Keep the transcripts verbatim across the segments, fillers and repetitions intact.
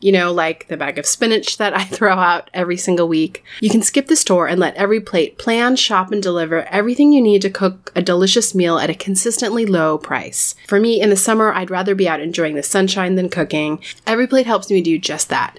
you know, like the bag of spinach that I throw out every single week. You can skip the store and let EveryPlate plan, shop, and deliver everything you need to cook a delicious meal at a consistently low price. For me, in the summer, I'd rather be out enjoying the sunshine than cooking. EveryPlate helps me do just that.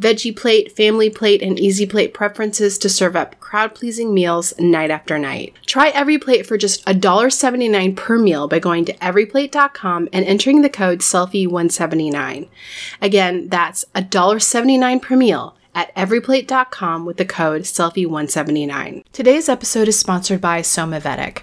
veggie plate, family plate, and easy plate preferences to serve up crowd-pleasing meals night after night. Try EveryPlate for just one dollar and seventy-nine cents per meal by going to every plate dot com and entering the code selfie one seventy-nine. Again, that's one dollar and seventy-nine cents per meal at every plate dot com with the code selfie one seventy-nine. Today's episode is sponsored by SomaVedic.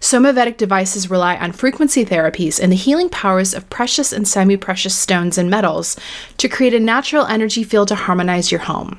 SomaVedic devices rely on frequency therapies and the healing powers of precious and semi-precious stones and metals to create a natural energy field to harmonize your home.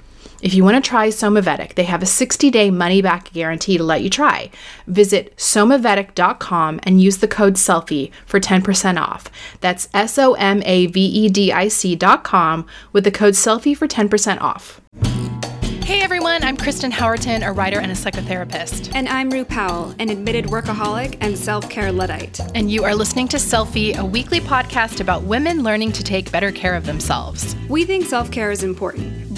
If you want to try SomaVedic, they have a sixty day money-back guarantee to let you try. Visit SomaVedic dot com and use the code SELFIE for ten percent off. That's S O M A V E D I C dot com with the code SELFIE for ten percent off. Hey everyone, I'm Kristen Howerton, a writer and a psychotherapist. And I'm Rue Powell, an admitted workaholic and self-care Luddite. And you are listening to Selfie, a weekly podcast about women learning to take better care of themselves. We think self-care is important,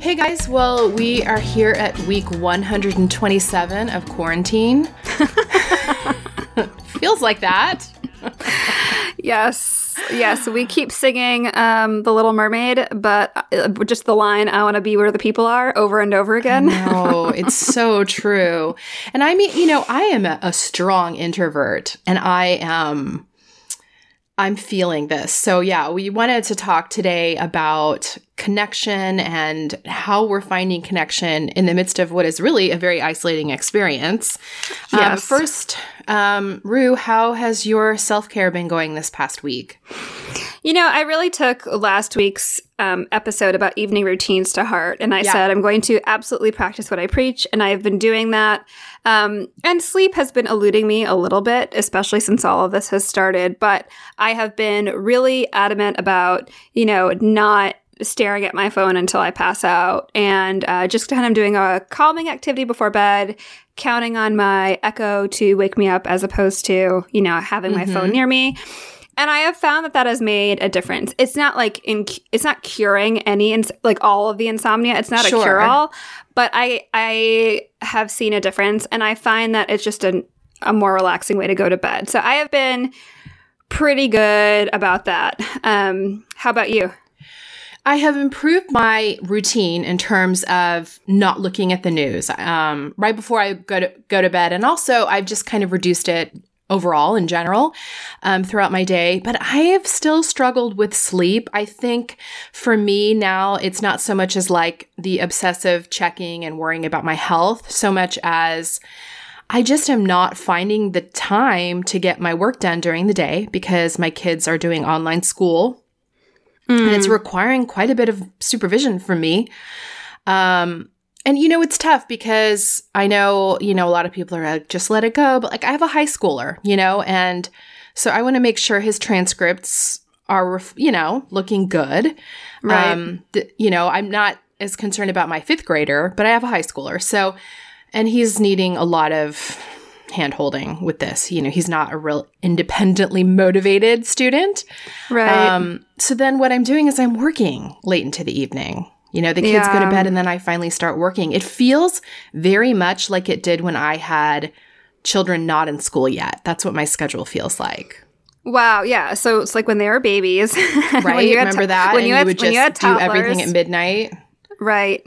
Hey guys, well, we are here at week one hundred twenty-seven of quarantine. Feels like that. Yes, yes, we keep singing um, The Little Mermaid, but just the line, I want to be where the people are, over and over again. No, it's so true. And I mean, you know, I am a, a strong introvert, and I am... I'm feeling this. So yeah, we wanted to talk today about connection and how we're finding connection in the midst of what is really a very isolating experience. Yes. Um, first, um, Rue, how has your self-care been going this past week? You know, I really took last week's um, episode about evening routines to heart. And I yeah. said, I'm going to absolutely practice what I preach. And I have been doing that. Um, and sleep has been eluding me a little bit, especially since all of this has started. But I have been really adamant about, you know, not staring at my phone until I pass out. And uh, just kind of doing a calming activity before bed, counting on my Echo to wake me up as opposed to, you know, having mm-hmm. my phone near me. And I have found that that has made a difference. It's not like in, it's not curing any, ins- like all of the insomnia. It's not sure. a cure-all, but I I have seen a difference, and I find that it's just a a more relaxing way to go to bed. So I have been pretty good about that. Um, how about you? I have improved my routine in terms of not looking at the news um, right before I go to go to bed, and also I've just kind of reduced it. Overall, in general, um, throughout my day. But I have still struggled with sleep. I think for me now, it's not so much as like the obsessive checking and worrying about my health, so much as I just am not finding the time to get my work done during the day because my kids are doing online school. Mm. And it's requiring quite a bit of supervision from me. Um And, you know, it's tough because I know, you know, a lot of people are like, just let it go. But, like, I have a high schooler, you know, and so I want to make sure his transcripts are, you know, looking good. Right. Um, th- you know, I'm not as concerned about my fifth grader, but I have a high schooler. So, and he's needing a lot of hand-holding with this. You know, he's not a real independently motivated student. Right. Um, so then what I'm doing is I'm working late into the evening. You know, the kids yeah. go to bed and then I finally start working. It feels very much like it did when I had children not in school yet. That's what my schedule feels like. Wow. Yeah. So it's like when they were babies. Right. Remember to- that? When and you, had, you would just you do everything at midnight. Right.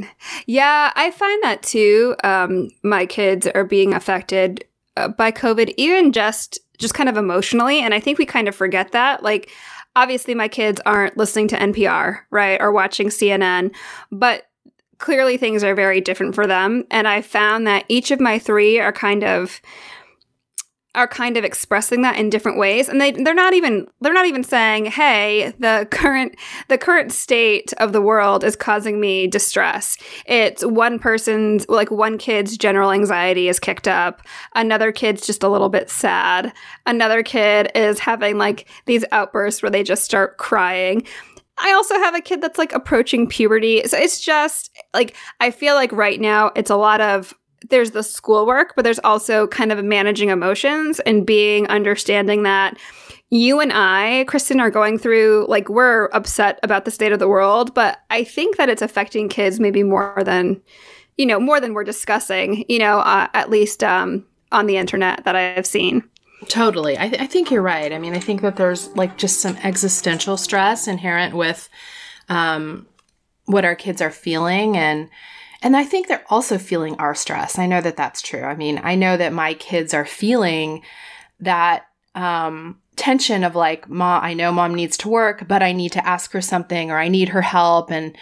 Yeah. I find that too. Um, my kids are being affected uh, by COVID, even just just kind of emotionally. And I think we kind of forget that. Like, obviously, my kids aren't listening to N P R, right, or watching C N N, but clearly things are very different for them. And I found that each of my three are kind of are kind of expressing that in different ways, and they they're not even they're not even saying, "Hey, the current the current state of the world is causing me distress." It's one person's like one kid's general anxiety is kicked up, another kid's just a little bit sad, another kid is having like these outbursts where they just start crying. I also have a kid that's like approaching puberty, so it's just like I feel like right now it's a lot of there's the schoolwork, but there's also kind of managing emotions and being understanding that you and I, Kristen, are going through, like, we're upset about the state of the world, but I think that it's affecting kids maybe more than, you know, more than we're discussing, you know, uh, at least um, on the internet that I've seen. Totally. I, th- I think you're right. I mean, I think that there's like just some existential stress inherent with um, what our kids are feeling and, And I think they're also feeling our stress. I know that that's true. I mean, I know that my kids are feeling that um, tension of like, Ma, I know mom needs to work, but I need to ask her something or I need her help. And,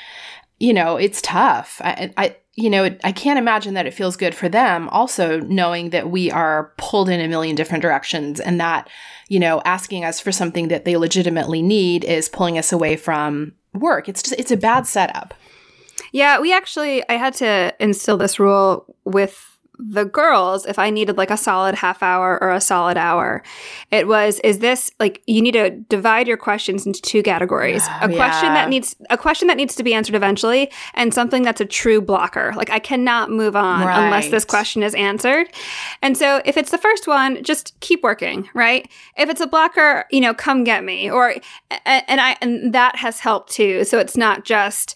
you know, it's tough. I, I you know, it, I can't imagine that it feels good for them also knowing that we are pulled in a million different directions and that, you know, asking us for something that they legitimately need is pulling us away from work. It's just, it's a bad setup. Yeah, we actually, I had to instill this rule with the girls if I needed like a solid half hour or a solid hour. It was, is this, like, you need to divide your questions into two categories. Oh, a yeah. question that needs, a question that needs to be answered eventually and something that's a true blocker. Like, I cannot move on right. unless this question is answered. And so if it's the first one, just keep working, right? If it's a blocker, you know, come get me. Or, and I, and that has helped too. So it's not just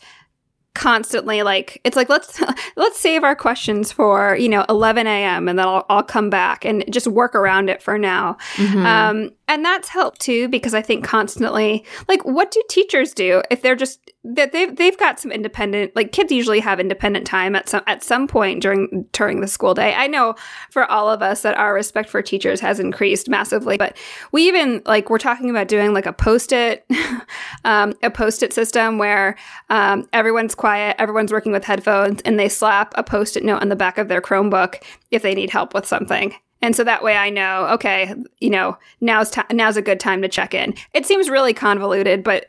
constantly like it's like let's let's save our questions for you know eleven a.m. and then I'll, I'll come back and just work around it for now. Mm-hmm. Um, and that's helped too because I think constantly like what do teachers do if they're just that they've they've got some independent like kids usually have independent time at some at some point during during the school day. I know for all of us that our respect for teachers has increased massively, but we even like we're talking about doing like a post-it um, a post-it system where um, everyone's quiet, everyone's working with headphones, and they slap a post-it note on the back of their Chromebook if they need help with something. And so that way I know, okay, you know, now's t- now's a good time to check in. It seems really convoluted, but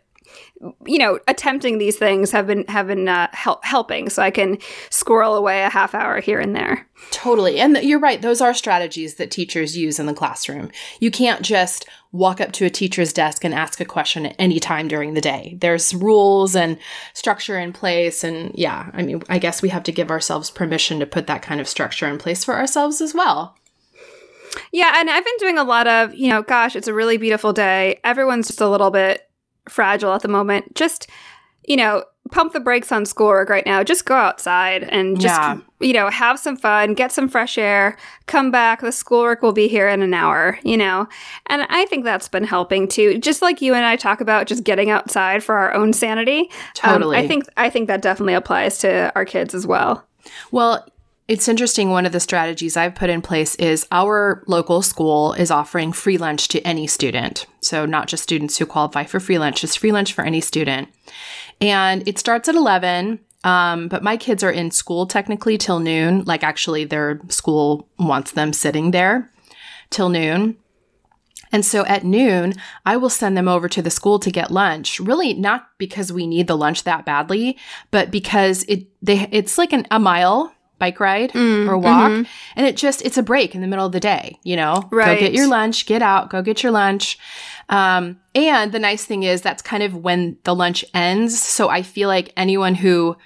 you know, attempting these things have been have been uh, hel- helping, so I can squirrel away a half hour here and there. Totally, and th- you're right; those are strategies that teachers use in the classroom. You can't just walk up to a teacher's desk and ask a question at any time during the day. There's rules and structure in place. And yeah, I mean, I guess we have to give ourselves permission to put that kind of structure in place for ourselves as well. Yeah. And I've been doing a lot of, you know, gosh, it's a really beautiful day. Everyone's just a little bit fragile at the moment. Just, you know, pump the brakes on schoolwork right now. Just go outside and just, yeah. you know, have some fun, get some fresh air, come back. The schoolwork will be here in an hour, you know. And I think that's been helping too. Just like you and I talk about just getting outside for our own sanity. Totally. Um, I think I think that definitely applies to our kids as well. Well, it's interesting. One of the strategies I've put in place is our local school is offering free lunch to any student. So not just students who qualify for free lunch, just free lunch for any student. And it starts at eleven, um, but my kids are in school technically till noon. Like actually their school wants them sitting there till noon. And so at noon, I will send them over to the school to get lunch. Really not because we need the lunch that badly, but because it they it's like an, a mile bike ride mm, or walk. Mm-hmm. And it just, it's a break in the middle of the day, you know, right. Go get your lunch, get out, go get your lunch. Um, and the nice thing is that's kind of when the lunch ends. So I feel like anyone who,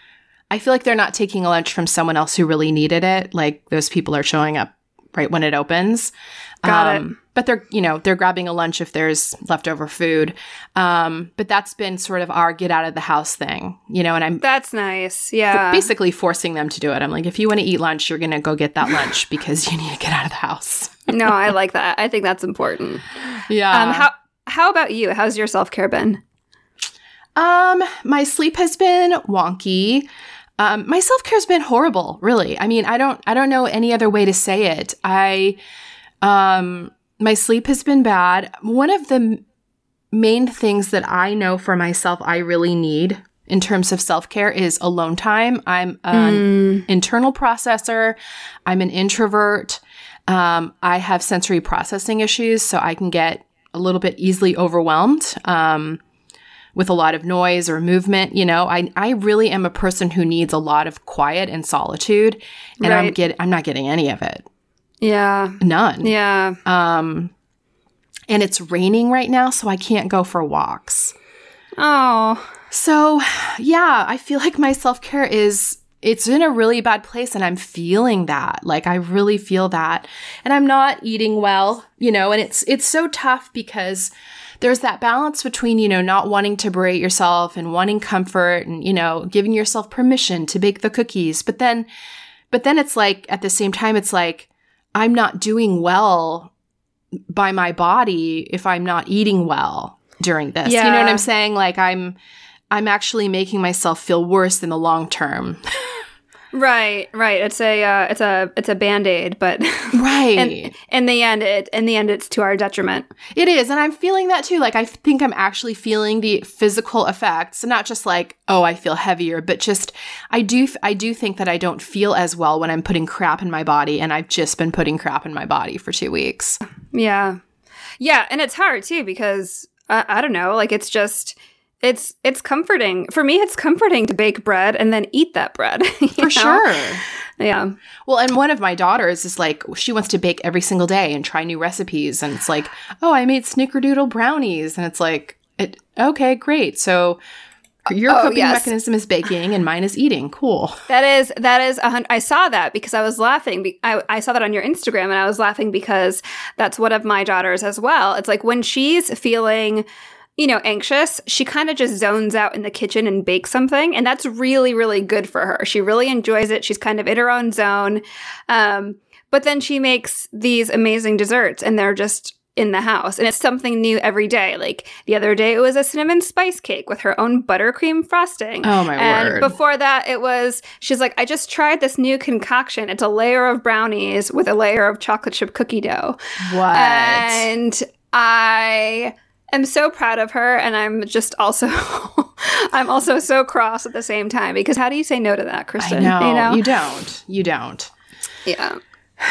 I feel like they're not taking a lunch from someone else who really needed it. Like those people are showing up right when it opens. Got um, it. But they're, you know, they're grabbing a lunch if there's leftover food. Um, but that's been sort of our get out of the house thing, you know, and I'm that's nice. Yeah. Basically forcing them to do it. I'm like, if you want to eat lunch, you're going to go get that lunch because you need to get out of the house. No, I like that. I think that's important. Yeah. Um, how, how about you? How's your self-care been? Um, my sleep has been wonky. Um, my self-care's been horrible, really. I mean, I don't, I don't know any other way to say it. I, um, my sleep has been bad. One of the m- main things that I know for myself I really need in terms of self-care is alone time. I'm an mm. internal processor. I'm an introvert. Um, I have sensory processing issues, so I can get a little bit easily overwhelmed um, with a lot of noise or movement. You know, I I really am a person who needs a lot of quiet and solitude, and right. I'm get I'm not getting any of it. Yeah. None. Yeah. Um, and it's raining right now, so I can't go for walks. Oh. So, yeah, I feel like my self-care is, it's in a really bad place, and I'm feeling that. Like, I really feel that. And I'm not eating well, you know, and it's, it's so tough because there's that balance between, you know, not wanting to berate yourself and wanting comfort and, you know, giving yourself permission to bake the cookies. But then, but then it's like, at the same time, it's like, I'm not doing well by my body if I'm not eating well during this. Yeah. You know what I'm saying? Like I'm I'm actually making myself feel worse in the long term. Right, right. It's a uh, it's a it's a Band-Aid, but right. in, in the end it in the end it's to our detriment. It is, and I'm feeling that too. Like I think I'm actually feeling the physical effects, not just like, oh, I feel heavier, but just I do I do think that I don't feel as well when I'm putting crap in my body, and I've just been putting crap in my body for two weeks. Yeah. Yeah, and it's hard too because uh, I don't know, like it's just It's it's comforting. For me, it's comforting to bake bread and then eat that bread. For know? Sure. Yeah. Well, and one of my daughters is like, she wants to bake every single day and try new recipes. And it's like, oh, I made snickerdoodle brownies. And it's like, it, okay, great. So your oh, coping yes. mechanism is baking and mine is eating. Cool. That is, that is, a hundred, I saw that because I was laughing. I, I saw that on your Instagram and I was laughing because that's one of my daughters as well. It's like when she's feeling, you know, anxious, she kind of just zones out in the kitchen and bakes something. And that's really, really good for her. She really enjoys it. She's kind of in her own zone. Um, but then she makes these amazing desserts and they're just in the house. And it's something new every day. Like the other day, it was a cinnamon spice cake with her own buttercream frosting. Oh, my and word. And before that, it was, she's like, I just tried this new concoction. It's a layer of brownies with a layer of chocolate chip cookie dough. What? And I... I'm so proud of her, and I'm just also, I'm also so cross at the same time because how do you say no to that, Kristen? I know, you know? You don't, you don't. Yeah,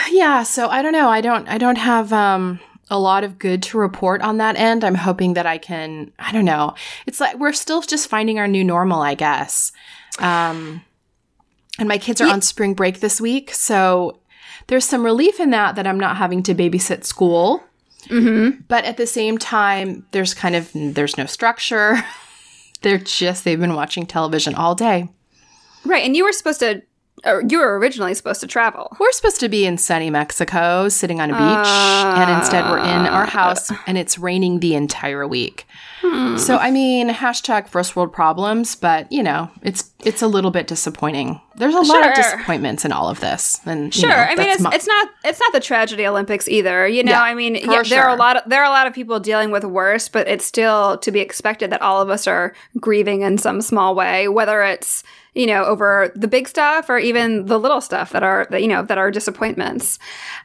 yeah. So I don't know. I don't. I don't have um, a lot of good to report on that end. I'm hoping that I can. I don't know. It's like we're still just finding our new normal, I guess. Um, and my kids are yeah. on spring break this week, so there's some relief in that that I'm not having to babysit school. Mm-hmm. But at the same time, there's kind of, there's no structure. They're just, they've been watching television all day. Right. And you were supposed to You were originally supposed to travel. We're supposed to be in sunny Mexico, sitting on a beach, uh, and instead we're in our house, and it's raining the entire week. Hmm. So, I mean, hashtag first world problems, but, you know, it's it's a little bit disappointing. There's a sure. lot of disappointments in all of this. And, sure. You know, I mean, it's, mo- it's not it's not the tragedy Olympics either, you know? Yeah, I mean, yeah, there sure. are a lot of, there are a lot of people dealing with worse, but it's still to be expected that all of us are grieving in some small way, whether it's, you know, over the big stuff or even the little stuff that are, that, you know, that are disappointments.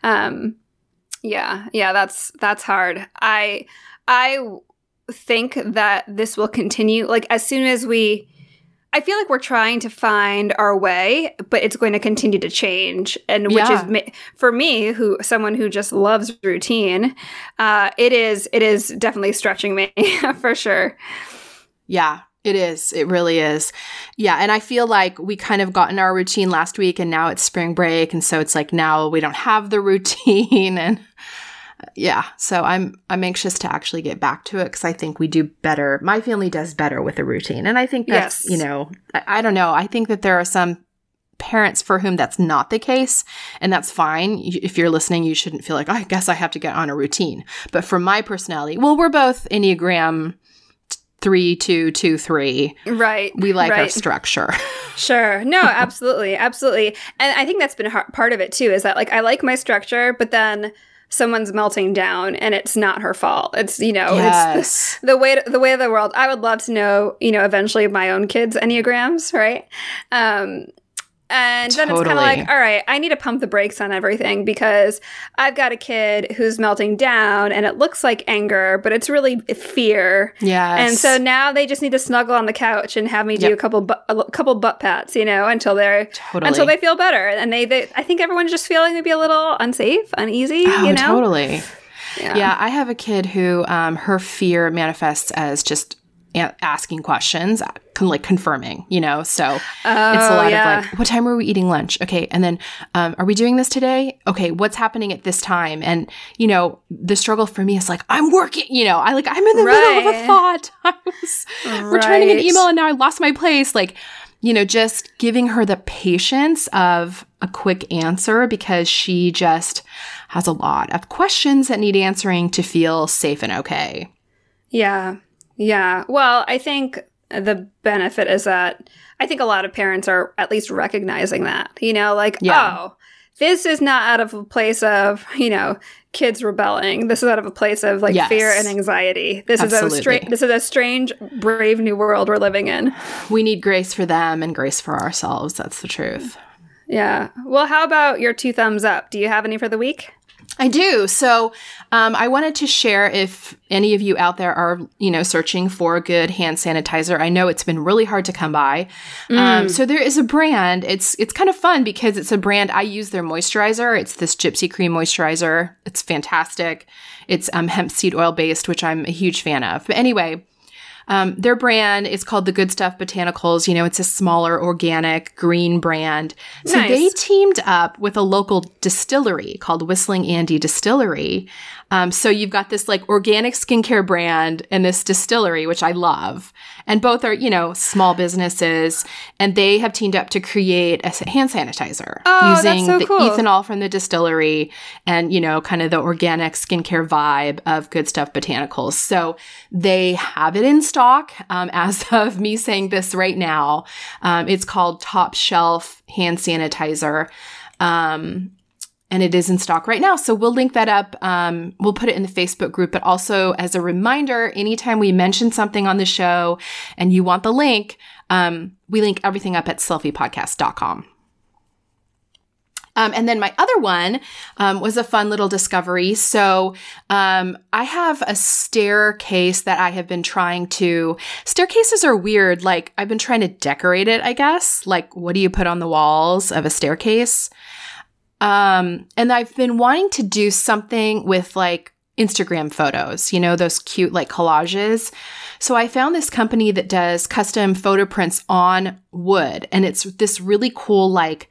Um, yeah, yeah, that's that's hard. I I think that this will continue. Like, as soon as we, I feel like we're trying to find our way, but it's going to continue to change. And which yeah. is for me, who someone who just loves routine, uh, it is it is definitely stretching me for sure. Yeah. It is. It really is. Yeah. And I feel like we kind of got in our routine last week, and now it's spring break. And so it's like now we don't have the routine. And yeah. So I'm I'm anxious to actually get back to it, because I think we do better. My family does better with a routine. And I think that's, yes. you know, I, I don't know. I think that there are some parents for whom that's not the case. And that's fine. If you're listening, you shouldn't feel like, oh, I guess I have to get on a routine. But for my personality, well, we're both Enneagram Three, two, two, three. Right. We like right. our structure. Sure. No, absolutely. Absolutely. And I think that's been ha- part of it too, is that, like, I like my structure, but then someone's melting down and it's not her fault. It's, you know, yes. it's the, the way, the way of the world. I would love to know, you know, eventually my own kids' Enneagrams, right? Um, And then totally. It's kind of like, all right, I need to pump the brakes on everything, because I've got a kid who's melting down and it looks like anger, but it's really fear. Yes. And so now they just need to snuggle on the couch and have me do yep. a couple bu- a couple butt pats, you know, until they're totally. until they feel better. And they, they I think everyone's just feeling maybe a little unsafe, uneasy, oh, you know? Totally. Yeah. yeah, I have a kid who um, her fear manifests as just asking questions, like confirming, you know, so oh, it's a lot yeah. of like, what time are we eating lunch? Okay. And then, um, are we doing this today? Okay. What's happening at this time? And, you know, the struggle for me is like, I'm working, you know, I like, I'm in the right. middle of a thought. I was right. returning an email and now I lost my place. Like, you know, just giving her the patience of a quick answer, because she just has a lot of questions that need answering to feel safe and okay. Yeah. Yeah. Well, I think the benefit is that I think a lot of parents are at least recognizing that, you know, like, yeah. oh, this is not out of a place of, you know, kids rebelling. This is out of a place of like yes. fear and anxiety. This Absolutely. is a stra- this is a strange, brave new world we're living in. We need grace for them and grace for ourselves. That's the truth. Yeah. Well, how about your two thumbs up? Do you have any for the week? I do. So um, I wanted to share, if any of you out there are, you know, searching for good hand sanitizer, I know it's been really hard to come by. Mm. Um, so there is a brand. It's it's kind of fun because it's a brand. I use their moisturizer. It's this Gypsy Cream moisturizer. It's fantastic. It's um, hemp seed oil based, which I'm a huge fan of. But anyway, um, their brand is called the Good Stuff Botanicals. You know, it's a smaller, organic, green brand. So nice. They teamed up with a local distillery called Whistling Andy Distillery. Um, so you've got this like organic skincare brand and this distillery, which I love. And both are, you know, small businesses. And they have teamed up to create a hand sanitizer oh, using that's so cool. the ethanol from the distillery and, you know, kind of the organic skincare vibe of Good Stuff Botanicals. So they have it in stock um, as of me saying this right now. Um, it's called Top Shelf Hand Sanitizer. Um And it is in stock right now. So we'll link that up. Um, we'll put it in the Facebook group. But also, as a reminder, anytime we mention something on the show and you want the link, um, we link everything up at selfie podcast dot com. Um, and then my other one um, was a fun little discovery. So um, I have a staircase that I have been trying to – staircases are weird. Like, I've been trying to decorate it, I guess. Like, what do you put on the walls of a staircase? Um, and I've been wanting to do something with like Instagram photos, you know, those cute like collages. So I found this company that does custom photo prints on wood, and it's this really cool like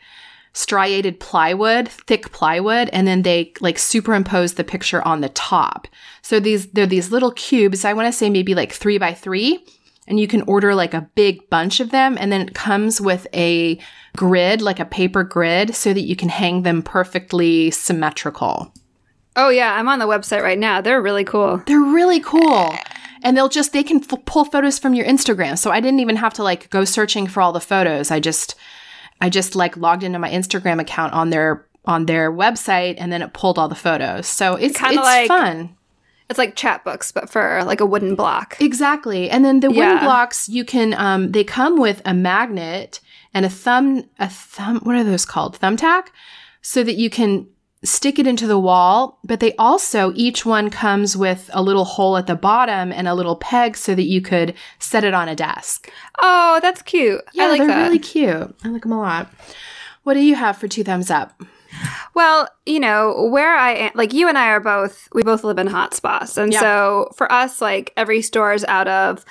striated plywood, thick plywood, and then they like superimpose the picture on the top. So these, they're these little cubes. I want to say maybe like three by three. and you can order like a big bunch of them, and then it comes with a grid, like a paper grid, so that you can hang them perfectly symmetrical. Oh, yeah. I'm on the website right now. They're really cool. They're really cool. And they'll just, they can f- pull photos from your Instagram. So I didn't even have to like go searching for all the photos. I just, I just like logged into my Instagram account on their, on their website, and then it pulled all the photos. So it's, it's like, fun. It's like chat books, but for like a wooden block. Exactly. And then the yeah. wooden blocks, you can, um, they come with a magnet and a thumb, a thumb, what are those called? Thumbtack? So that you can stick it into the wall, but they also, each one comes with a little hole at the bottom and a little peg so that you could set it on a desk. Oh, that's cute. Yeah, I like they're that. Really cute. I like them a lot. What do you have for two thumbs up? Well, you know, where I am, like you and I are both, we both live in hot spots. And yeah. so for us, like every store is out of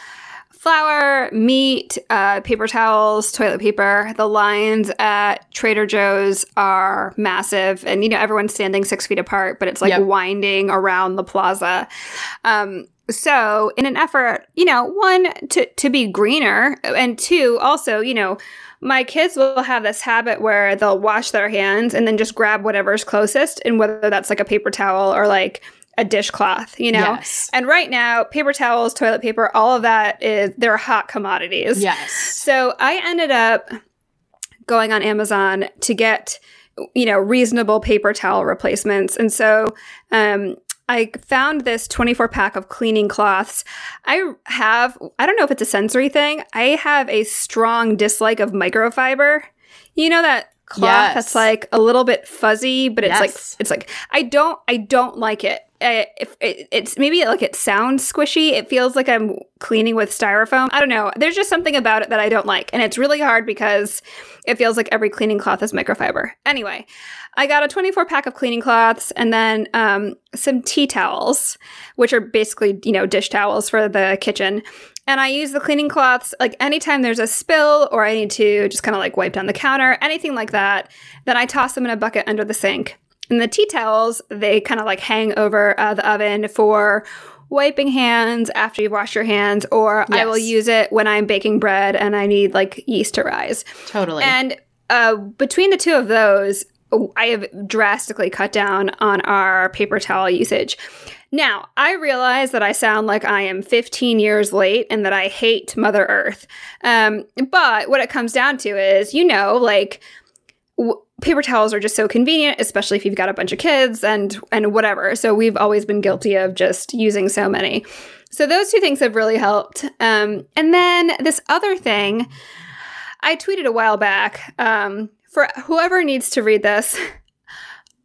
flour, meat, uh, paper towels, toilet paper. The lines at Trader Joe's are massive. And, you know, everyone's standing six feet apart, but it's like yep. winding around the plaza. Um, so in an effort, you know, one, to, to be greener, and two, also, you know, my kids will have this habit where they'll wash their hands and then just grab whatever's closest, and whether that's like a paper towel or like a dishcloth, you know? Yes. And right now, paper towels, toilet paper, all of that is, they're hot commodities. Yes. So I ended up going on Amazon to get, you know, reasonable paper towel replacements. And so, um, I found this twenty-four pack of cleaning cloths. I have, I don't know if it's a sensory thing. I have a strong dislike of microfiber. You know that cloth yes. that's like a little bit fuzzy, but it's yes. like, it's like, I don't, I don't like it. I, if it, it's maybe like it sounds squishy. It feels like I'm cleaning with styrofoam. I don't know. There's just something about it that I don't like. And it's really hard because it feels like every cleaning cloth is microfiber. Anyway, I got a twenty-four pack of cleaning cloths, and then um, some tea towels, which are basically, you know, dish towels for the kitchen. And I use the cleaning cloths like anytime there's a spill or I need to just kind of like wipe down the counter, anything like that. Then I toss them in a bucket under the sink. And the tea towels, they kind of like hang over uh, the oven for wiping hands after you wash your hands, or yes. I will use it when I'm baking bread and I need like yeast to rise. Totally. And uh, between the two of those, I have drastically cut down on our paper towel usage. Now, I realize that I sound like I am fifteen years late and that I hate Mother Earth. Um, but what it comes down to is, you know, like... W- paper towels are just so convenient, especially if you've got a bunch of kids and and whatever. So we've always been guilty of just using so many. So those two things have really helped. Um, and then this other thing, I tweeted a while back, um, for whoever needs to read this,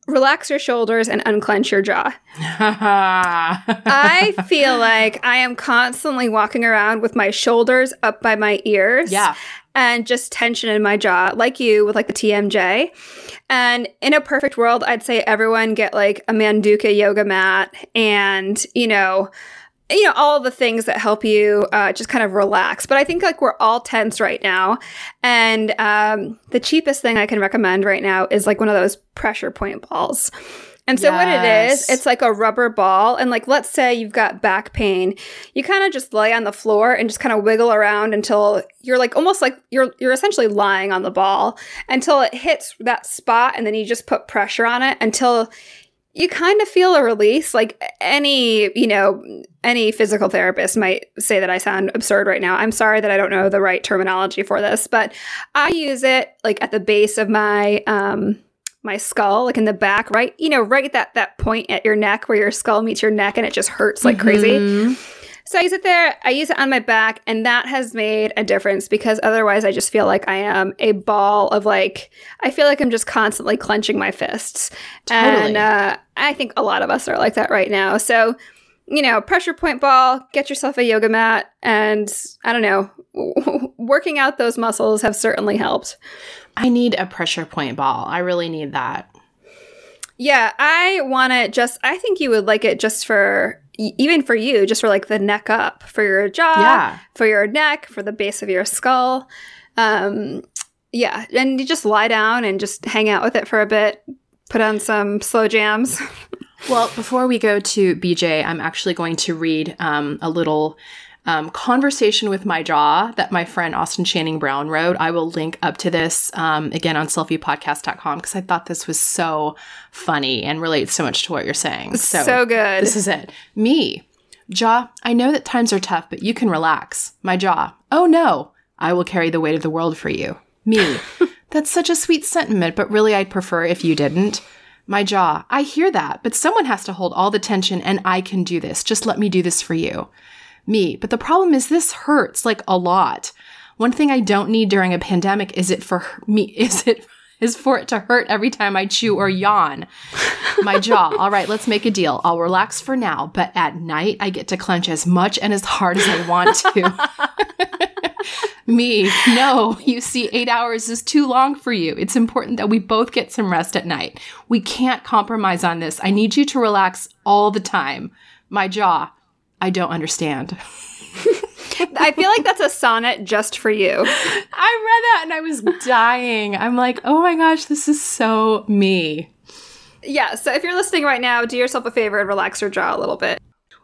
relax your shoulders and unclench your jaw. I feel like I am constantly walking around with my shoulders up by my ears. Yeah. And just tension in my jaw, like you with like the T M J. And in a perfect world, I'd say everyone get like a Manduka yoga mat and, you know, you know, all the things that help you uh, just kind of relax. But I think like we're all tense right now. And um, the cheapest thing I can recommend right now is like one of those pressure point balls. And so yes. what it is, it's like a rubber ball. And like, let's say you've got back pain. You kind of just lay on the floor and just kind of wiggle around until you're like, almost like you're, you're essentially lying on the ball until it hits that spot. And then you just put pressure on it until you kind of feel a release. Like any, you know, any physical therapist might say that I sound absurd right now. I'm sorry that I don't know the right terminology for this, but I use it like at the base of my, um, my skull, like in the back, right, you know, right at that, that point at your neck where your skull meets your neck and it just hurts like mm-hmm. crazy. So I use it there. I use it on my back, and that has made a difference because otherwise I just feel like I am a ball of like, I feel like I'm just constantly clenching my fists. Totally. And uh, I think a lot of us are like that right now. So, you know, pressure point ball, get yourself a yoga mat, and I don't know, working out those muscles have certainly helped. I need a pressure point ball. I really need that. Yeah, I want it just, I think you would like it just for, even for you, just for like the neck up, for your jaw, yeah. for your neck, for the base of your skull. Um, yeah, and you just lie down and just hang out with it for a bit, put on some slow jams. Well, before we go to B J, I'm actually going to read um, a little um, Conversation with My Jaw that my friend Austin Channing Brown wrote. I will link up to this um, again on selfie podcast dot com because I thought this was so funny and relates so much to what you're saying. So, so good. This is it. Me. Jaw, I know that times are tough, but you can relax. My jaw. Oh, no. I will carry the weight of the world for you. Me. That's such a sweet sentiment, but really I'd prefer if you didn't. My jaw. I hear that, but someone has to hold all the tension, and I can do this. Just let me do this for you. Me. But the problem is this hurts, like, a lot. One thing I don't need during a pandemic is it for me is it is for it to hurt every time I chew or yawn. My jaw. All right, let's make a deal. I'll relax for now, but at night I get to clench as much and as hard as I want to. Me. No, you see, eight hours is too long for you. It's important that we both get some rest at night. We can't compromise on this. I need you to relax all the time. My jaw. I don't understand. I feel like that's a sonnet just for you. I read that and I was dying. I'm like, oh my gosh, this is so me. Yeah, so if you're listening right now, do yourself a favor and relax your jaw a little bit.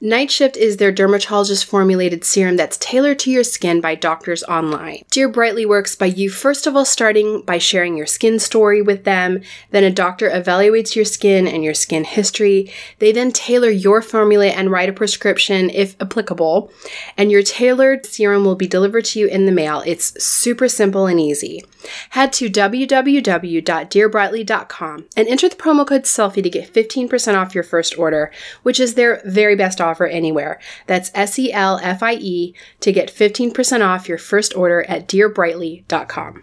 Night Shift is their dermatologist-formulated serum that's tailored to your skin by doctors online. Dear Brightly works by you first of all starting by sharing your skin story with them, then a doctor evaluates your skin and your skin history. They then tailor your formula and write a prescription if applicable, and your tailored serum will be delivered to you in the mail. It's super simple and easy. Head to w w w dot dear brightly dot com and enter the promo code SELFIE to get fifteen percent off your first order, which is their very best offer offer anywhere. That's S E L F I E to get fifteen percent off your first order at dear brightly dot com.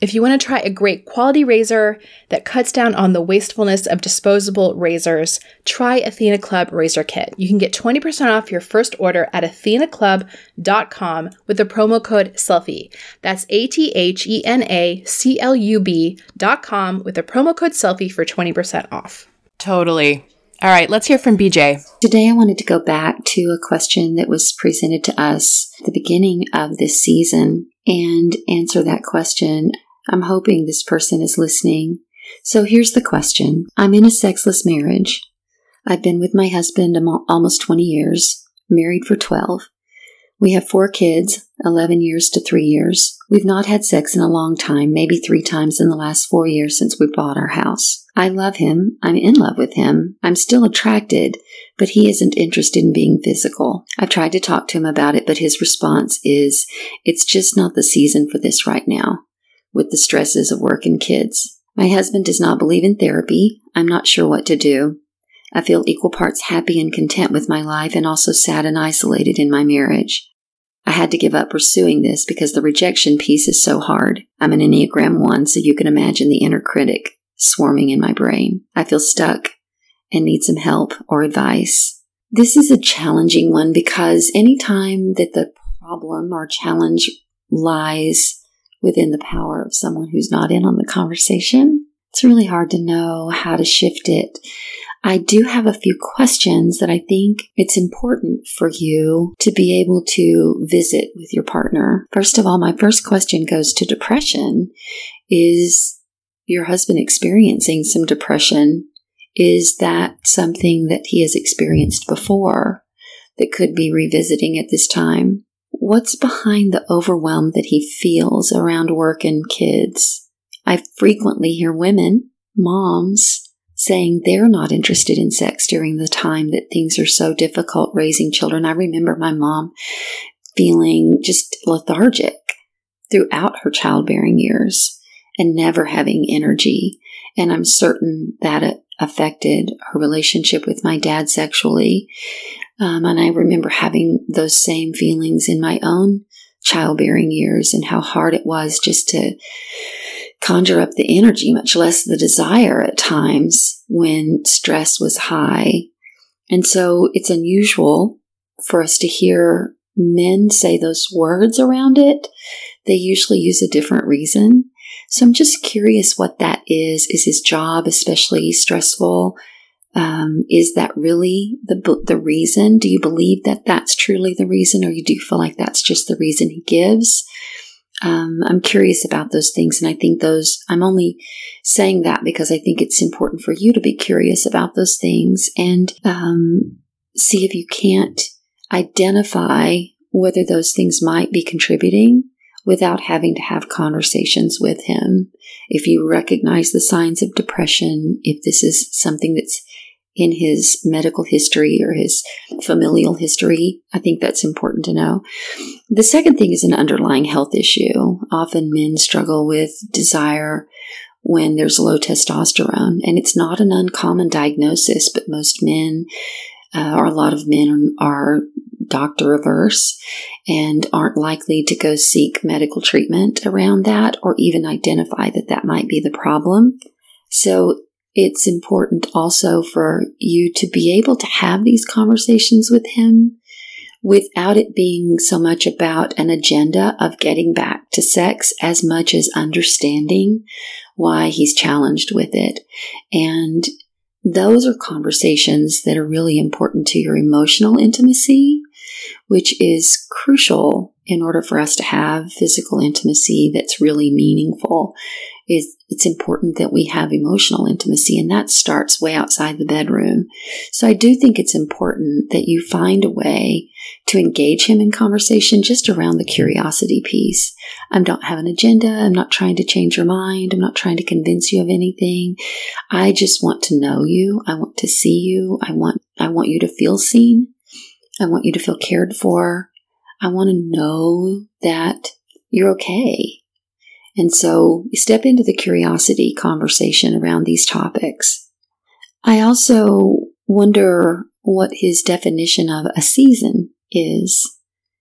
If you want to try a great quality razor that cuts down on the wastefulness of disposable razors, try Athena Club Razor Kit. You can get twenty percent off your first order at athena club dot com with the promo code SELFIE. That's A T H E N A C L U B dot com with the promo code SELFIE for twenty percent off. Totally. All right, let's hear from B J. Today I wanted to go back to a question that was presented to us at the beginning of this season and answer that question. I'm hoping this person is listening. So here's the question. I'm in a sexless marriage. I've been with my husband almost twenty years, married for twelve. We have four kids, eleven years to three years. We've not had sex in a long time, maybe three times in the last four years since we bought our house. I love him. I'm in love with him. I'm still attracted, but he isn't interested in being physical. I've tried to talk to him about it, but his response is, it's just not the season for this right now, with the stresses of work and kids. My husband does not believe in therapy. I'm not sure what to do. I feel equal parts happy and content with my life and also sad and isolated in my marriage. I had to give up pursuing this because the rejection piece is so hard. I'm an Enneagram one, so you can imagine the inner critic swarming in my brain. I feel stuck and need some help or advice. This is a challenging one because anytime that the problem or challenge lies within the power of someone who's not in on the conversation, it's really hard to know how to shift it. I do have a few questions that I think it's important for you to be able to visit with your partner. First of all, my first question goes to depression. Is your husband experiencing some depression? Is that something that he has experienced before that could be revisiting at this time? What's behind the overwhelm that he feels around work and kids? I frequently hear women, moms, saying they're not interested in sex during the time that things are so difficult raising children. I remember my mom feeling just lethargic throughout her childbearing years and never having energy. And I'm certain that it affected her relationship with my dad sexually. Um, and I remember having those same feelings in my own childbearing years and how hard it was just to conjure up the energy, much less the desire at times when stress was high. And so it's unusual for us to hear men say those words around it. They usually use a different reason. So I'm just curious what that is. Is his job especially stressful? Um, is that really the the reason? Do you believe that that's truly the reason, or you do feel like that's just the reason he gives? Um, I'm curious about those things, and I think those, I'm only saying that because I think it's important for you to be curious about those things and um, see if you can't identify whether those things might be contributing without having to have conversations with him. If you recognize the signs of depression, if this is something that's in his medical history or his familial history, I think that's important to know. The second thing is an underlying health issue. Often men struggle with desire when there's low testosterone, and it's not an uncommon diagnosis, but most men uh, or a lot of men are doctor-averse and aren't likely to go seek medical treatment around that or even identify that that might be the problem. So it's important also for you to be able to have these conversations with him without it being so much about an agenda of getting back to sex as much as understanding why he's challenged with it. And those are conversations that are really important to your emotional intimacy, which is crucial in order for us to have physical intimacy that's really meaningful. Is it's important that we have emotional intimacy, and that starts way outside the bedroom. So I do think it's important that you find a way to engage him in conversation just around the curiosity piece. I don't have an agenda. I'm not trying to change your mind. I'm not trying to convince you of anything. I just want to know you. I want to see you. I want, I want you to feel seen. I want you to feel cared for. I want to know that you're okay. And so we step into the curiosity conversation around these topics. I also wonder what his definition of a season is.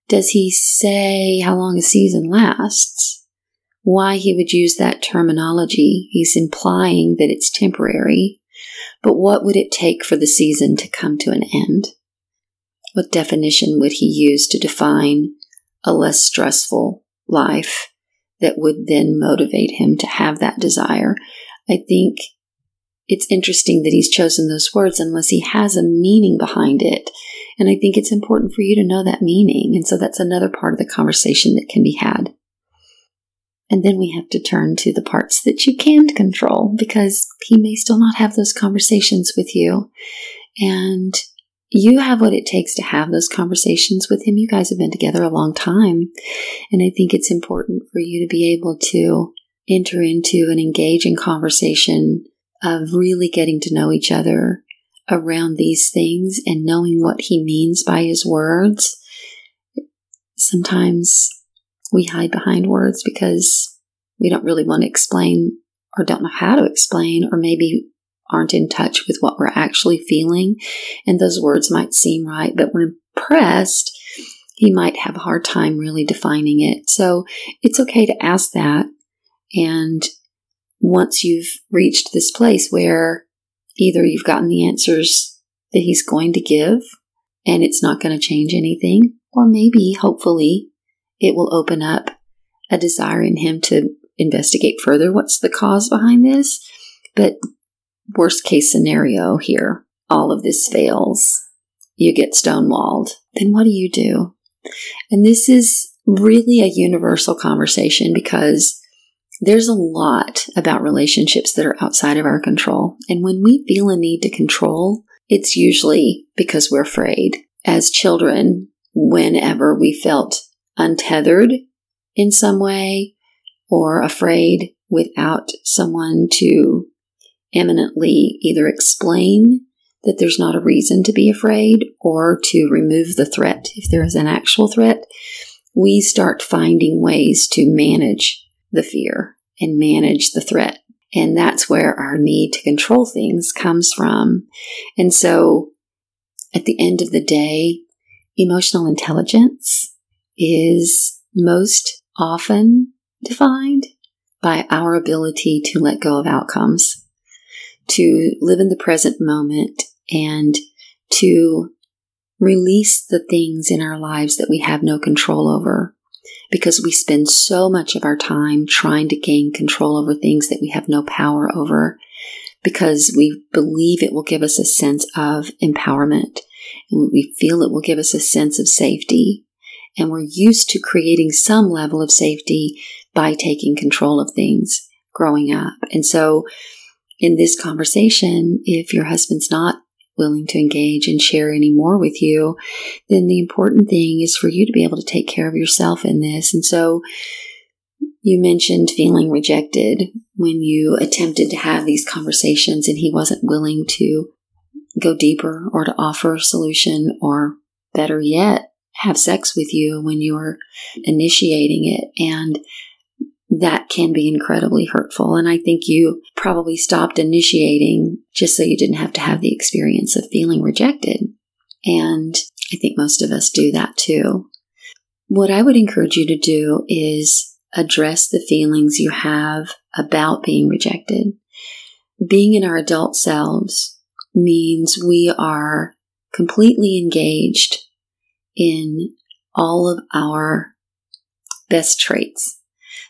Does he say how long a season lasts? Why he would use that terminology? He's implying that it's temporary, but what would it take for the season to come to an end? What definition would he use to define a less stressful life that would then motivate him to have that desire? I think it's interesting that he's chosen those words unless he has a meaning behind it. And I think it's important for you to know that meaning. And so that's another part of the conversation that can be had. And then we have to turn to the parts that you can control, because he may still not have those conversations with you. And you have what it takes to have those conversations with him. You guys have been together a long time. And I think it's important for you to be able to enter into an engaging conversation of really getting to know each other around these things and knowing what he means by his words. Sometimes we hide behind words because we don't really want to explain or don't know how to explain, or maybe aren't in touch with what we're actually feeling. And those words might seem right, but when impressed, he might have a hard time really defining it. So it's okay to ask that. And once you've reached this place where either you've gotten the answers that he's going to give and it's not going to change anything, or maybe, hopefully, it will open up a desire in him to investigate further what's the cause behind this. But worst case scenario here, all of this fails. You get stonewalled. Then what do you do? And this is really a universal conversation, because there's a lot about relationships that are outside of our control. And when we feel a need to control, it's usually because we're afraid. As children, whenever we felt untethered in some way, or afraid without someone to eminently either explain that there's not a reason to be afraid, or to remove the threat if there is an actual threat, we start finding ways to manage the fear and manage the threat. And that's where our need to control things comes from. And so at the end of the day, emotional intelligence is most often defined by our ability to let go of outcomes, to live in the present moment, and to release the things in our lives that we have no control over. Because we spend so much of our time trying to gain control over things that we have no power over, because we believe it will give us a sense of empowerment, and we feel it will give us a sense of safety. And we're used to creating some level of safety by taking control of things growing up. And so in this conversation, if your husband's not willing to engage and share any more with you, then the important thing is for you to be able to take care of yourself in this. And so you mentioned feeling rejected when you attempted to have these conversations and he wasn't willing to go deeper or to offer a solution, or better yet, have sex with you when you're initiating it. And that can be incredibly hurtful. And I think you probably stopped initiating just so you didn't have to have the experience of feeling rejected. And I think most of us do that too. What I would encourage you to do is address the feelings you have about being rejected. Being in our adult selves means we are completely engaged in all of our best traits.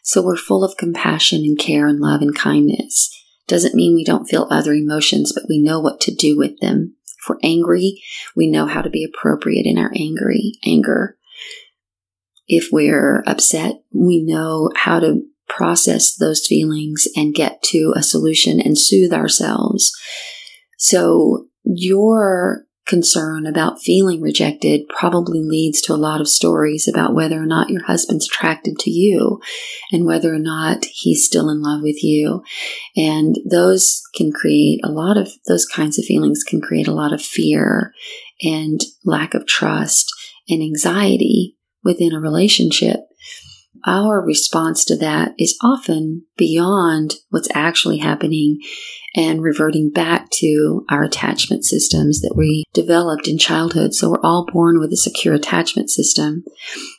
So we're full of compassion and care and love and kindness. Doesn't mean we don't feel other emotions, but we know what to do with them. If we're angry, we know how to be appropriate in our angry anger. If we're upset, we know how to process those feelings and get to a solution and soothe ourselves. So your concern about feeling rejected probably leads to a lot of stories about whether or not your husband's attracted to you and whether or not he's still in love with you. And those can create a lot of, those kinds of feelings can create a lot of fear and lack of trust and anxiety within a relationship. our response to that is often beyond what's actually happening and reverting back to our attachment systems that we developed in childhood. So we're all born with a secure attachment system,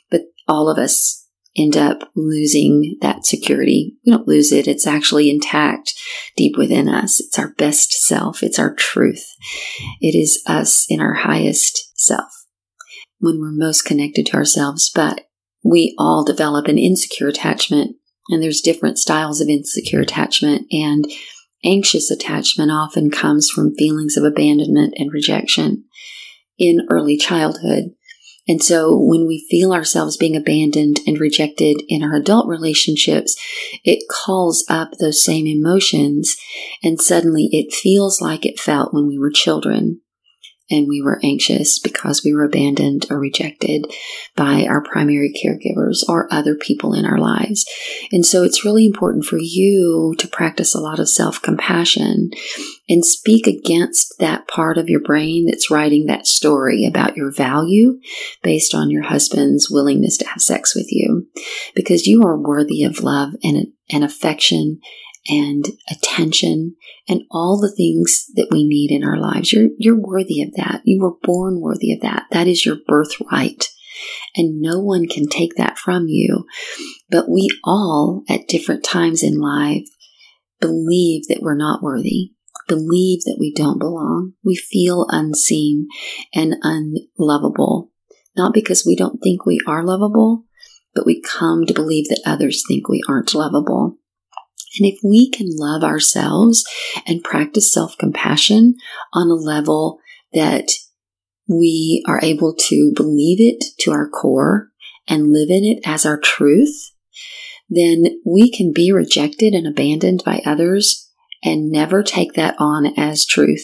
but all of us end up losing that security. We don't lose it. It's actually intact deep within us. It's our best self. It's our truth. It is us in our highest self when we're most connected to ourselves. But we all develop an insecure attachment, and there's different styles of insecure attachment, and anxious attachment often comes from feelings of abandonment and rejection in early childhood. And so when we feel ourselves being abandoned and rejected in our adult relationships, it calls up those same emotions, and suddenly it feels like it felt when we were children and we were anxious because we were abandoned or rejected by our primary caregivers or other people in our lives. And so it's really important for you to practice a lot of self-compassion and speak against that part of your brain that's writing that story about your value based on your husband's willingness to have sex with you. Because you are worthy of love and, and affection and attention and all the things that we need in our lives. You're, you're worthy of that. You were born worthy of that. That is your birthright. And no one can take that from you. But we all, at different times in life, believe that we're not worthy, believe that we don't belong. We feel unseen and unlovable. Not because we don't think we are lovable, but we come to believe that others think we aren't lovable. And if we can love ourselves and practice self-compassion on a level that we are able to believe it to our core and live in it as our truth, then we can be rejected and abandoned by others and never take that on as truth.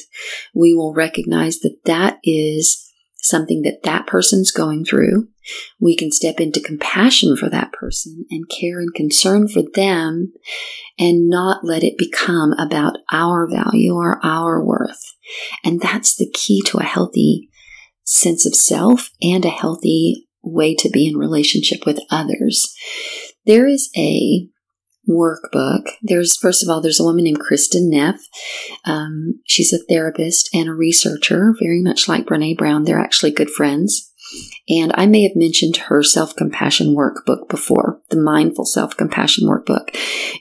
We will recognize that that is something that that person's going through. We can step into compassion for that person and care and concern for them and not let it become about our value or our worth. And that's the key to a healthy sense of self and a healthy way to be in relationship with others. There is a workbook. There's, first of all, there's a woman named Kristen Neff. Um, she's a therapist and a researcher, very much like Brené Brown. They're actually good friends. And I may have mentioned her self-compassion workbook before, the Mindful Self-Compassion Workbook.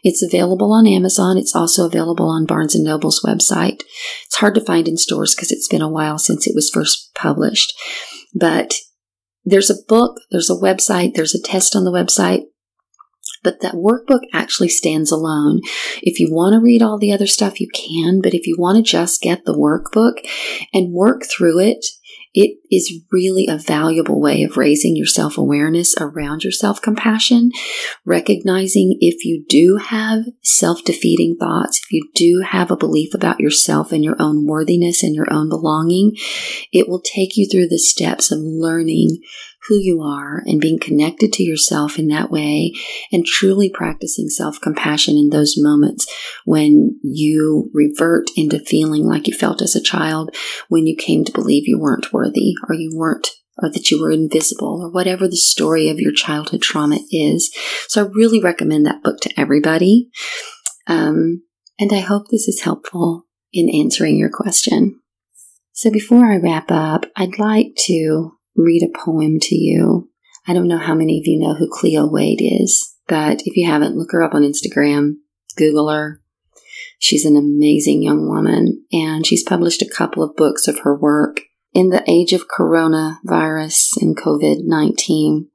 It's available on Amazon. It's also available on Barnes and Noble's website. It's hard to find in stores because it's been a while since it was first published. But there's a book, there's a website, there's a test on the website. But that workbook actually stands alone. If you want to read all the other stuff, you can. But if you want to just get the workbook and work through it, it is really a valuable way of raising your self-awareness around your self-compassion, recognizing if you do have self-defeating thoughts, if you do have a belief about yourself and your own worthiness and your own belonging, it will take you through the steps of learning who you are and being connected to yourself in that way and truly practicing self-compassion in those moments when you revert into feeling like you felt as a child when you came to believe you weren't worthy or you weren't or that you were invisible or whatever the story of your childhood trauma is. So I really recommend that book to everybody. Um, and I hope this is helpful in answering your question. So before I wrap up, I'd like to read a poem to you. I don't know how many of you know who Cleo Wade is, but if you haven't, look her up on Instagram, Google her. She's an amazing young woman, and she's published a couple of books of her work. In the age of coronavirus and covid nineteen,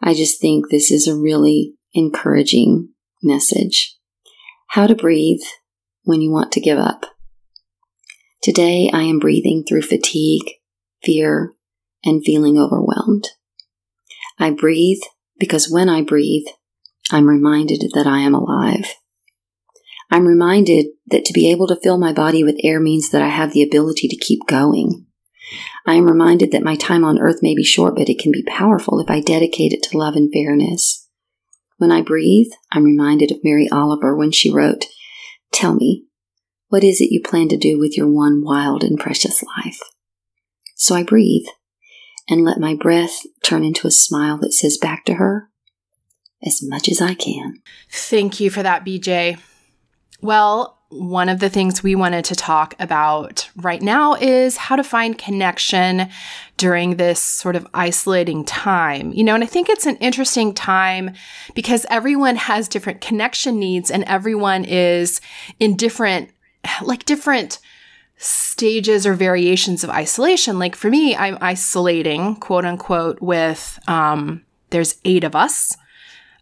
I just think this is a really encouraging message. How to breathe when you want to give up. Today, I am breathing through fatigue, fear, and feeling overwhelmed. I breathe because when I breathe, I'm reminded that I am alive. I'm reminded that to be able to fill my body with air means that I have the ability to keep going. I am reminded that my time on earth may be short, but it can be powerful if I dedicate it to love and fairness. When I breathe, I'm reminded of Mary Oliver when she wrote, "Tell me, what is it you plan to do with your one wild and precious life?" So I breathe. And let my breath turn into a smile that says back to her, as much as I can. Thank you for that, B J. Well, one of the things we wanted to talk about right now is how to find connection during this sort of isolating time. You know, and I think it's an interesting time because everyone has different connection needs and everyone is in different, like different stages or variations of isolation. Like for me, I'm isolating, quote unquote, with um, there's eight of us.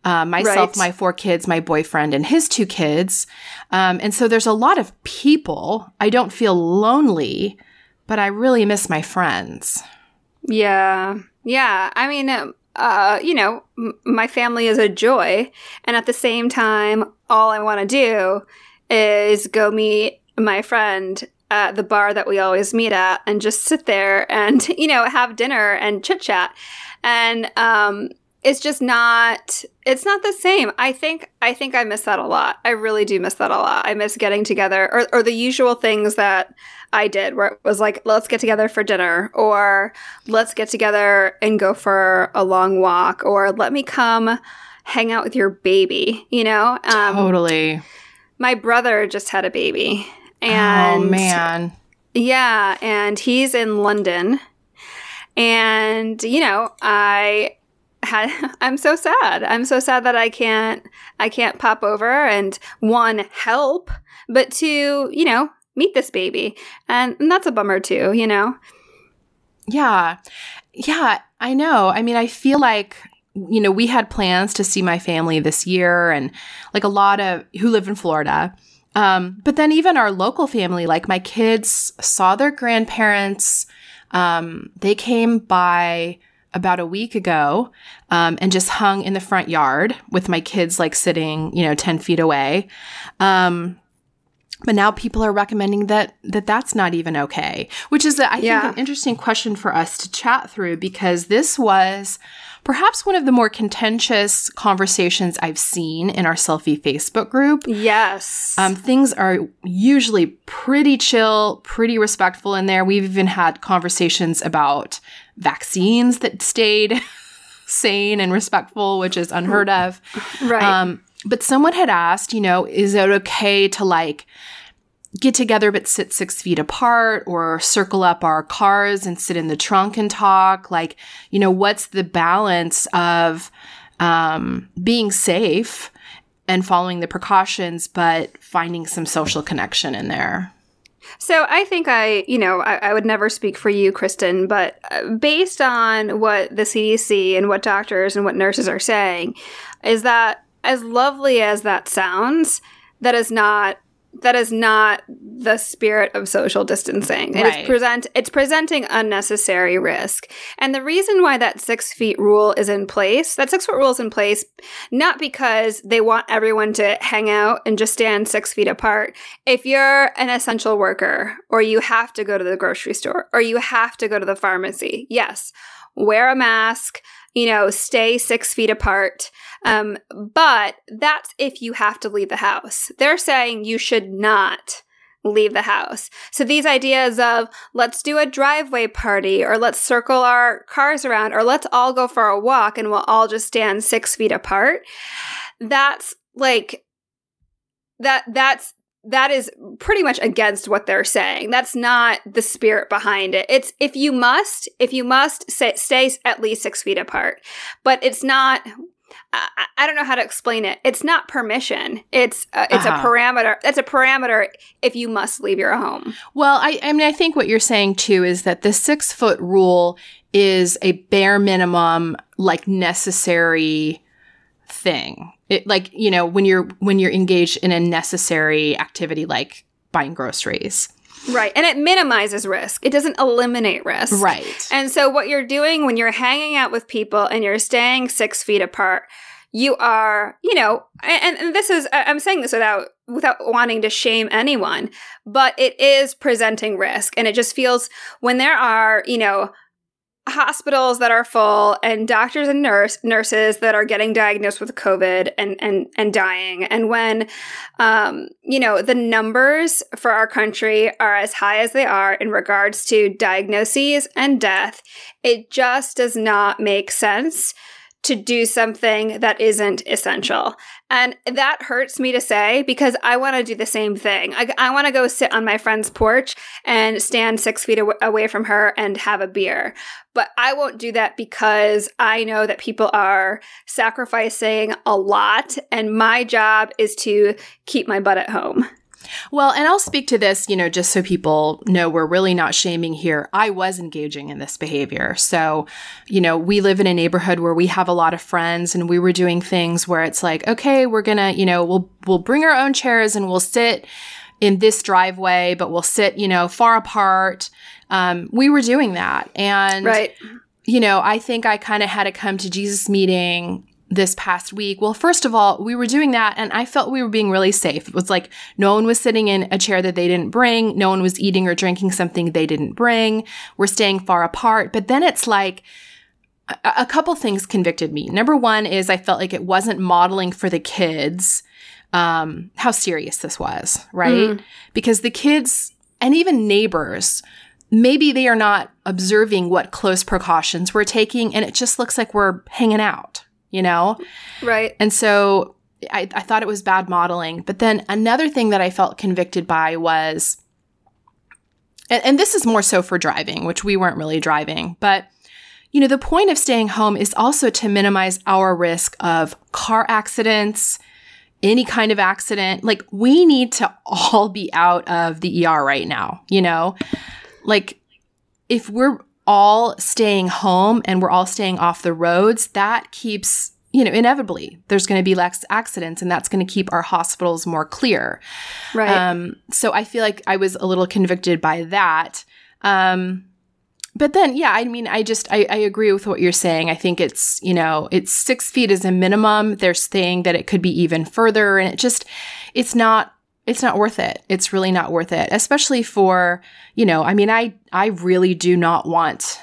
Uh, myself, right. My four kids, my boyfriend, and his two kids. Um, and so there's a lot of people. I don't feel lonely, but I really miss my friends. Yeah. Yeah. I mean, uh, you know, m- my family is a joy. And at the same time, all I want to do is go meet my friend at the bar that we always meet at and just sit there and, you know, have dinner and chit chat. And, um, It's just not, it's not the same. I think, I think I miss that a lot. I really do miss that a lot. I miss getting together or, or the usual things that I did where it was like, let's get together for dinner or let's get together and go for a long walk or let me come hang out with your baby, you know? Um, totally. My brother just had a baby. And oh, man. Yeah. And he's in London. And, you know, I... Had, I'm so sad. I'm so sad that I can't I can't pop over and one, help, but two, you know, meet this baby. And, and that's a bummer too, you know? Yeah. Yeah, I know. I mean, I feel like, you know, we had plans to see my family this year and like a lot of who live in Florida. Um, but then even our local family, like my kids saw their grandparents. Um, they came by about a week ago, um, and just hung in the front yard with my kids, like sitting, you know, ten feet away. Um, but now people are recommending that, that that's not even okay, which is, I yeah. think, an interesting question for us to chat through because this was perhaps one of the more contentious conversations I've seen in our Selfie Facebook group. Yes. Um, things are usually pretty chill, pretty respectful in there. We've even had conversations about vaccines that stayed sane and respectful, which is unheard of. Right. Um, but someone had asked, you know, is it okay to like get together but sit six feet apart or circle up our cars and sit in the trunk and talk? Like, you know, what's the balance of um, being safe and following the precautions but finding some social connection in there? So I think I, you know, I, I would never speak for you, Kristen, but based on what the C D C and what doctors and what nurses are saying, is that as lovely as that sounds, that is not that is not the spirit of social distancing. Right. It is present, it's presenting unnecessary risk. And the reason why that six feet rule is in place, that six foot rule is in place, not because they want everyone to hang out and just stand six feet apart. If you're an essential worker or you have to go to the grocery store or you have to go to the pharmacy, yes, wear a mask, you know, stay six feet apart. Um, but that's if you have to leave the house. They're saying you should not leave the house. So these ideas of let's do a driveway party or let's circle our cars around or let's all go for a walk and we'll all just stand six feet apart. That's like, that, that's, that is pretty much against what they're saying. That's not the spirit behind it. It's if you must, if you must say, stay at least six feet apart, but it's not, I, I don't know how to explain it. It's not permission. It's uh, it's uh-huh. a parameter. It's a parameter if you must leave your home. Well, I, I mean, I think what you're saying, too, is that the six-foot rule is a bare minimum, like, necessary thing. It, like, you know, when you're when you're engaged in a necessary activity like buying groceries. Right. And it minimizes risk. It doesn't eliminate risk. Right. And so what you're doing when you're hanging out with people and you're staying six feet apart, you are, you know, and, and this is, I'm saying this without without wanting to shame anyone, but it is presenting risk. And it just feels when there are, you know, hospitals that are full and doctors and nurse nurses that are getting diagnosed with COVID and and and dying. And when, um, you know, the numbers for our country are as high as they are in regards to diagnoses and death, it just does not make sense to do something that isn't essential. And that hurts me to say because I want to do the same thing. I, I want to go sit on my friend's porch and stand six feet aw- away from her and have a beer. But I won't do that because I know that people are sacrificing a lot, and my job is to keep my butt at home. Well, and I'll speak to this, you know, just so people know we're really not shaming here. I was engaging in this behavior. So, you know, we live in a neighborhood where we have a lot of friends, and we were doing things where it's like, okay, we're going to, you know, we'll we'll bring our own chairs and we'll sit in this driveway, but we'll sit, you know, far apart. Um, we were doing that. And, right. you know, I think I kind of had a come to Jesus meeting this past week. Well, first of all, we were doing that, and I felt we were being really safe. It was like no one was sitting in a chair that they didn't bring. No one was eating or drinking something they didn't bring. We're staying far apart. But then it's like a, a couple things convicted me. Number one is I felt like it wasn't modeling for the kids um, how serious this was, right? Mm. Because the kids and even neighbors, maybe they are not observing what close precautions we're taking, and it just looks like we're hanging out. You know? Right. And so I, I thought it was bad modeling. But then another thing that I felt convicted by was, and, and this is more so for driving, which we weren't really driving, but, you know, the point of staying home is also to minimize our risk of car accidents, any kind of accident. Like, we need to all be out of the E R right now, you know? Like, if we're all staying home and we're all staying off the roads, that keeps, you know, inevitably there's going to be less accidents, and that's going to keep our hospitals more clear. Right. Um, so I feel like I was a little convicted by that. Um, but then, yeah, I mean, I just, I, I agree with what you're saying. I think it's, you know, it's six feet is a minimum. They're saying that it could be even further, and it just, it's not, It's not worth it. It's really not worth it, especially for, you know, I mean, I I really do not want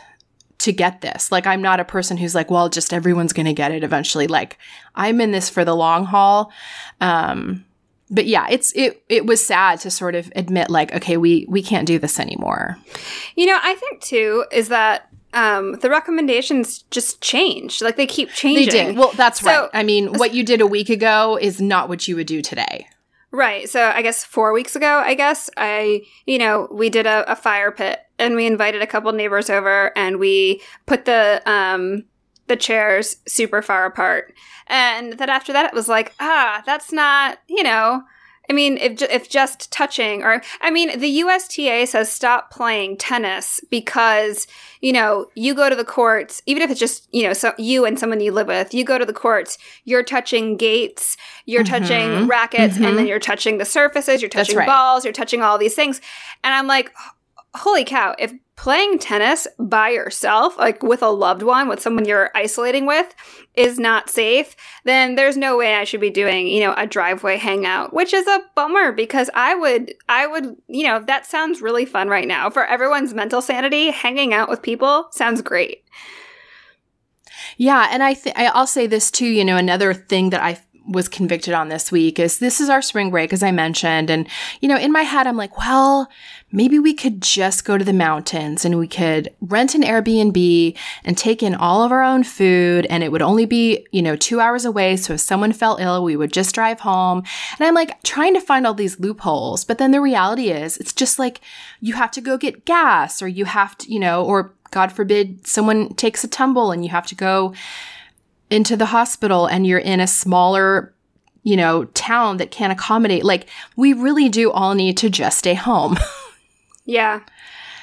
to get this. Like, I'm not a person who's like, well, just everyone's going to get it eventually. Like, I'm in this for the long haul. Um, but yeah, it's it it was sad to sort of admit, like, okay, we we can't do this anymore. You know, I think too is that Um, the recommendations just change. Like, they keep changing. They did. Well, that's so, right. I mean, what you did a week ago is not what you would do today. Right. So I guess four weeks ago, I guess, I, you know, we did a, a fire pit, and we invited a couple neighbors over, and we put the um, the chairs super far apart. And then after that, it was like, ah, that's not, you know, I mean, if if just touching or, I mean, the U S T A says stop playing tennis because, you know, you go to the courts, even if it's just, you know, so you and someone you live with, you go to the courts, you're touching gates, you're mm-hmm. touching rackets, mm-hmm. and then you're touching the surfaces, you're touching That's right. balls, you're touching all these things. And I'm like, holy cow, if playing tennis by yourself, like with a loved one, with someone you're isolating with, is not safe, then there's no way I should be doing, you know, a driveway hangout, which is a bummer because I would, I would, you know, that sounds really fun right now. For everyone's mental sanity, hanging out with people sounds great. Yeah. And I th- I'll say this too, you know, another thing that I was convicted on this week is this is our spring break, as I mentioned. And, you know, in my head, I'm like, well, maybe we could just go to the mountains and we could rent an Airbnb and take in all of our own food. And it would only be, you know, two hours away. So if someone fell ill, we would just drive home. And I'm like trying to find all these loopholes. But then the reality is it's just like you have to go get gas, or you have to, you know, or God forbid someone takes a tumble and you have to go into the hospital, and you're in a smaller, you know, town that can't accommodate. Like, we really do all need to just stay home. Yeah.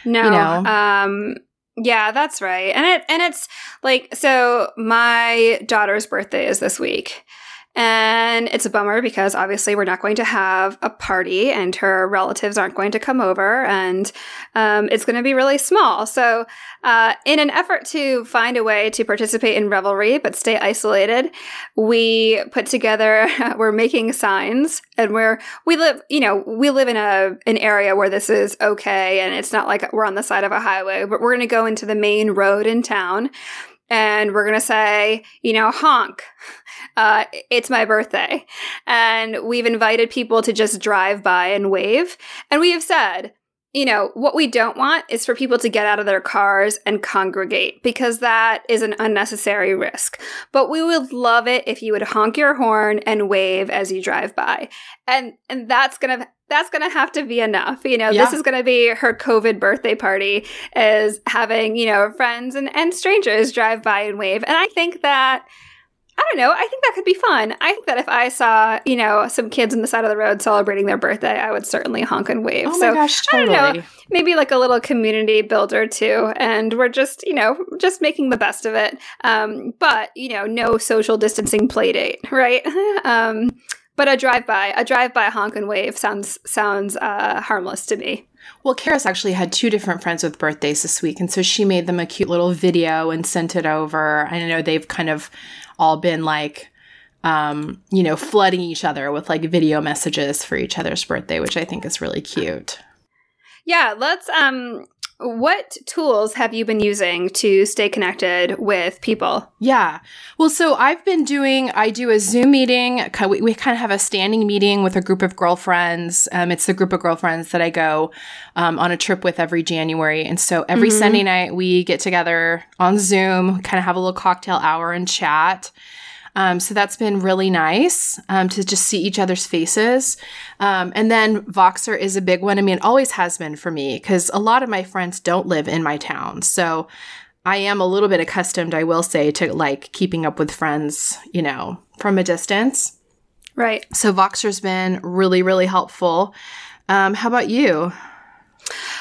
No. You know? Um, yeah, that's right. And it and it's like, so my daughter's birthday is this week. And it's a bummer because obviously we're not going to have a party, and her relatives aren't going to come over, and um, it's going to be really small. So uh, in an effort to find a way to participate in revelry but stay isolated, we put together, we're making signs, and we're, we live, you know, we live in a an area where this is okay, and it's not like we're on the side of a highway, but we're going to go into the main road in town. And we're going to say, you know, honk, uh, it's my birthday. And we've invited people to just drive by and wave. And we have said, you know, what we don't want is for people to get out of their cars and congregate, because that is an unnecessary risk. But we would love it if you would honk your horn and wave as you drive by. And and that's going to that's going to have to be enough. You know, yeah. This is going to be her COVID birthday party, is having, you know, friends and, and strangers drive by and wave. And I think that, I don't know, I think that could be fun. I think that if I saw, you know, some kids on the side of the road celebrating their birthday, I would certainly honk and wave. Oh my so, gosh, totally. I don't know, maybe like a little community builder too. And we're just, you know, just making the best of it. Um, but, you know, no social distancing play date, right? um, but a drive-by, a drive-by honk and wave sounds, sounds uh, harmless to me. Well, Karis actually had two different friends with birthdays this week. And so she made them a cute little video and sent it over. I know they've kind of all been like, um, you know, flooding each other with like video messages for each other's birthday, which I think is really cute. Yeah. Let's, um, what tools have you been using to stay connected with people? Yeah. Well, so I've been doing, I do a Zoom meeting. We, we kind of have a standing meeting with a group of girlfriends. Um, it's the group of girlfriends that I go um, on a trip with every January. And so every mm-hmm. Sunday night we get together on Zoom, kind of have a little cocktail hour and chat. Um, so that's been really nice um, to just see each other's faces. Um, and then Voxer is a big one. I mean, it always has been for me because a lot of my friends don't live in my town. So I am a little bit accustomed, I will say, to like keeping up with friends, you know, from a distance. Right. So Voxer's been really, really helpful. Um, how about you?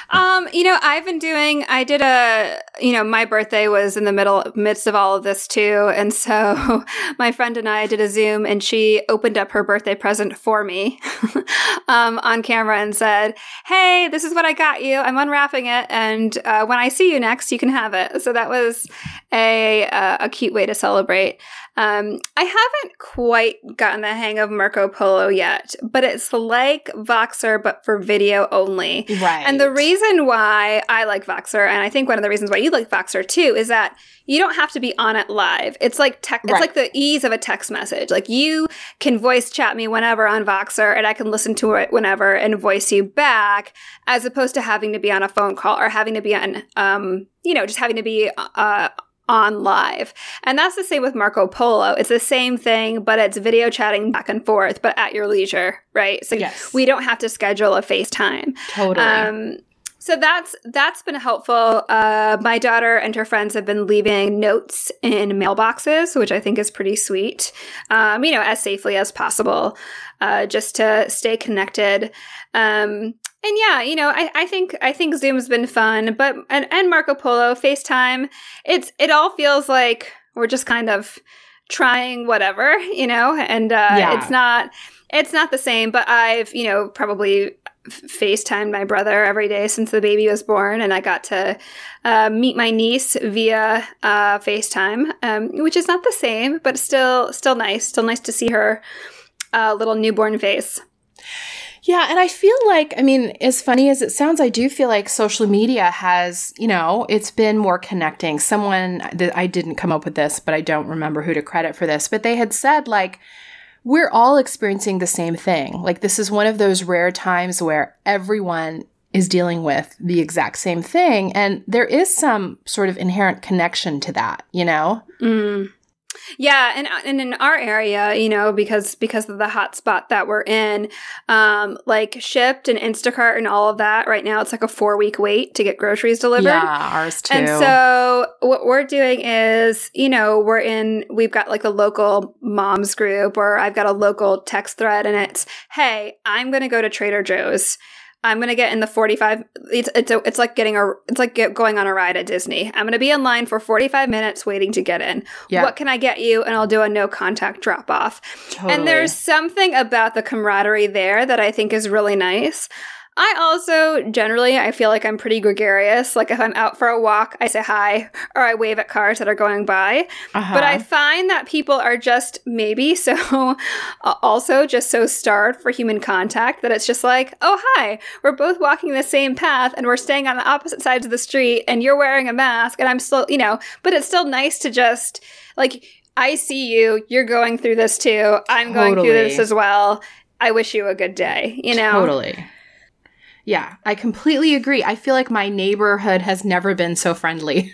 Um, you know, I've been doing, I did a, you know, my birthday was in the middle, midst of all of this too. And so my friend and I did a Zoom, and she opened up her birthday present for me um, on camera and said, "Hey, this is what I got you. I'm unwrapping it. And uh, when I see you next, you can have it." So that was a, uh, a cute way to celebrate. Um, I haven't quite gotten the hang of Marco Polo yet, but it's like Voxer, but for video only. Right. And the reason why I like Voxer, and I think one of the reasons why you like Voxer too, is that you don't have to be on it live. It's like tech, right. It's like the ease of a text message. Like you can voice chat me whenever on Voxer, and I can listen to it whenever and voice you back, as opposed to having to be on a phone call or having to be on, um, you know, just having to be uh on live. And that's the same with Marco Polo. It's the same thing, but it's video chatting back and forth, but at your leisure, right? So yes. We don't have to schedule a FaceTime. Totally. Um, so that's that's been helpful. Uh, my daughter and her friends have been leaving notes in mailboxes, which I think is pretty sweet, um, you know, as safely as possible, uh, just to stay connected. Um And yeah, you know, I, I think I think Zoom's been fun, but and, and Marco Polo, FaceTime, it's it all feels like we're just kind of trying whatever, you know, and uh, yeah. it's not it's not the same. But I've you know probably FaceTimed my brother every day since the baby was born, and I got to uh, meet my niece via uh, FaceTime, um, which is not the same, but still still nice, still nice to see her uh, little newborn face. Yeah. And I feel like, I mean, as funny as it sounds, I do feel like social media has, you know, it's been more connecting. Someone that I didn't come up with this, but I don't remember who to credit for this, but they had said like, we're all experiencing the same thing. Like this is one of those rare times where everyone is dealing with the exact same thing. And there is some sort of inherent connection to that, you know? Mm. Yeah, and and in our area, you know, because because of the hotspot that we're in, um, like Shipt and Instacart and all of that, right now it's like a four-week wait to get groceries delivered. Yeah, ours too. And so what we're doing is, you know, we're in, we've got like a local moms group, or I've got a local text thread, and it's, hey, I'm going to go to Trader Joe's. I'm gonna get in the forty-five. It's it's a, it's like getting a it's like get, going on a ride at Disney. I'm gonna be in line for forty-five minutes waiting to get in. Yeah. What can I get you? And I'll do a no contact drop off. Totally. And there's something about the camaraderie there that I think is really nice. I also generally I feel like I'm pretty gregarious. Like if I'm out for a walk, I say hi or I wave at cars that are going by. Uh-huh. But I find that people are just maybe so also just so starved for human contact that it's just like, oh hi, we're both walking the same path and we're staying on the opposite sides of the street, and you're wearing a mask and I'm still, you know, but it's still nice to just like I see you, you're going through this too, I'm totally. Going through this as well. I wish you a good day, you know. Totally. Yeah, I completely agree. I feel like my neighborhood has never been so friendly.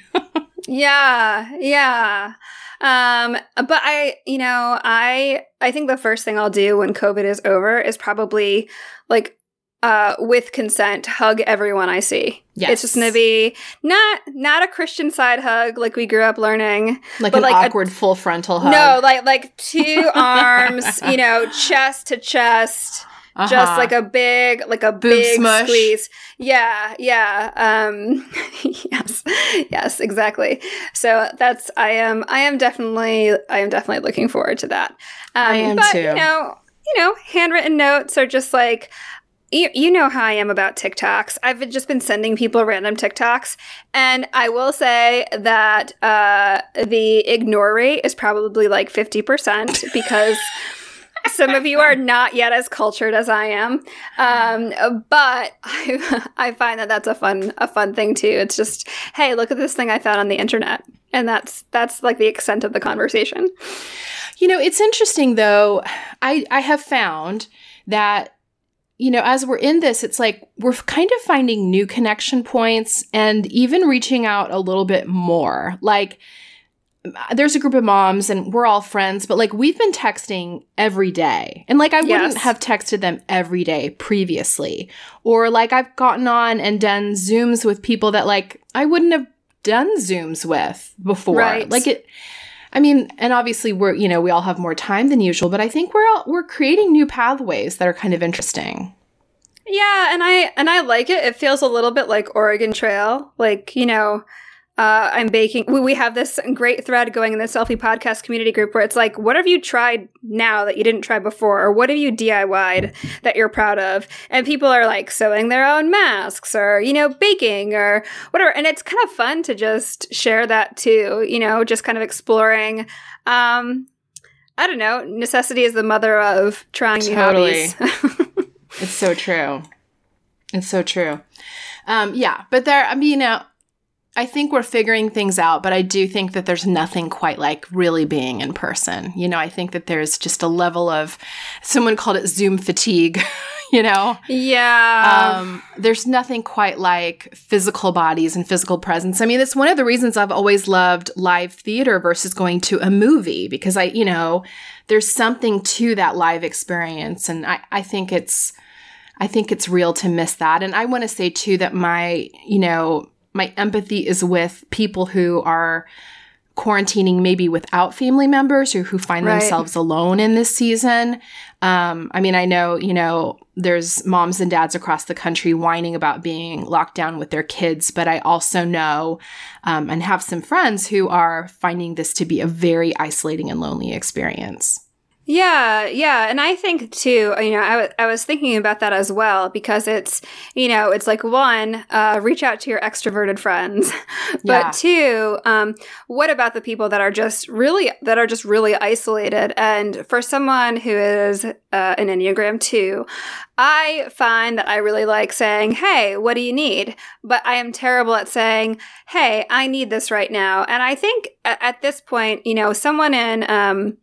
Yeah, yeah. Um, but I, you know, I, I think the first thing I'll do when COVID is over is probably like, uh, with consent, hug everyone I see. Yes. It's just going to be not, not a Christian side hug like we grew up learning. Like but an like awkward a, full frontal hug. No, like, like two arms, you know, chest to chest. Uh-huh. Just like a big, like a Boob big smush. Squeeze. Yeah, yeah. Um, yes, yes, exactly. So that's, I am, I am definitely, I am definitely looking forward to that. Um, I am but, too. You know, you know, handwritten notes are just like, you, you know how I am about TikToks. I've just been sending people random TikToks. And I will say that uh, the ignore rate is probably like fifty percent because... Some of you are not yet as cultured as I am, um, but I, I find that that's a fun a fun thing too. It's just, hey, look at this thing I found on the internet, and that's that's like the extent of the conversation. You know, it's interesting though. I I have found that, you know, as we're in this, it's like we're kind of finding new connection points and even reaching out a little bit more, like. There's a group of moms and we're all friends, but like we've been texting every day. And like I wouldn't yes. have texted them every day previously. Or like I've gotten on and done Zooms with people that like I wouldn't have done Zooms with before. Right. Like it I mean, and obviously we're, you know, we all have more time than usual, but I think we're all, we're creating new pathways that are kind of interesting. Yeah, and I and I like it. It feels a little bit like Oregon Trail, like, you know, Uh, I'm baking. We, we have this great thread going in the Selfie Podcast community group where it's like, what have you tried now that you didn't try before? Or what have you D I Y'd that you're proud of? And people are like sewing their own masks or, you know, baking or whatever. And it's kind of fun to just share that too, you know, just kind of exploring. Um, I don't know. Necessity is the mother of trying new totally. hobbies. It's so true. It's so true. Um, yeah. But there, I mean, you know, I think we're figuring things out, but I do think that there's nothing quite like really being in person. You know, I think that there's just a level of, someone called it Zoom fatigue, you know? Yeah. Um, there's nothing quite like physical bodies and physical presence. I mean, it's one of the reasons I've always loved live theater versus going to a movie because I, you know, there's something to that live experience. And I, I think it's, I think it's real to miss that. And I want to say too that my, you know, my empathy is with people who are quarantining maybe without family members or who find right. themselves alone in this season. Um, I mean, I know, you know, there's moms and dads across the country whining about being locked down with their kids, but I also know um, and have some friends who are finding this to be a very isolating and lonely experience. Yeah, yeah. And I think, too, you know, I, w- I was thinking about that as well because it's, you know, it's like, one, uh, reach out to your extroverted friends. But yeah. two, um, what about the people that are just really, that are just really isolated? And for someone who is uh, an Enneagram two, I find that I really like saying, hey, what do you need? But I am terrible at saying, hey, I need this right now. And I think at, at this point, you know, someone in... Um,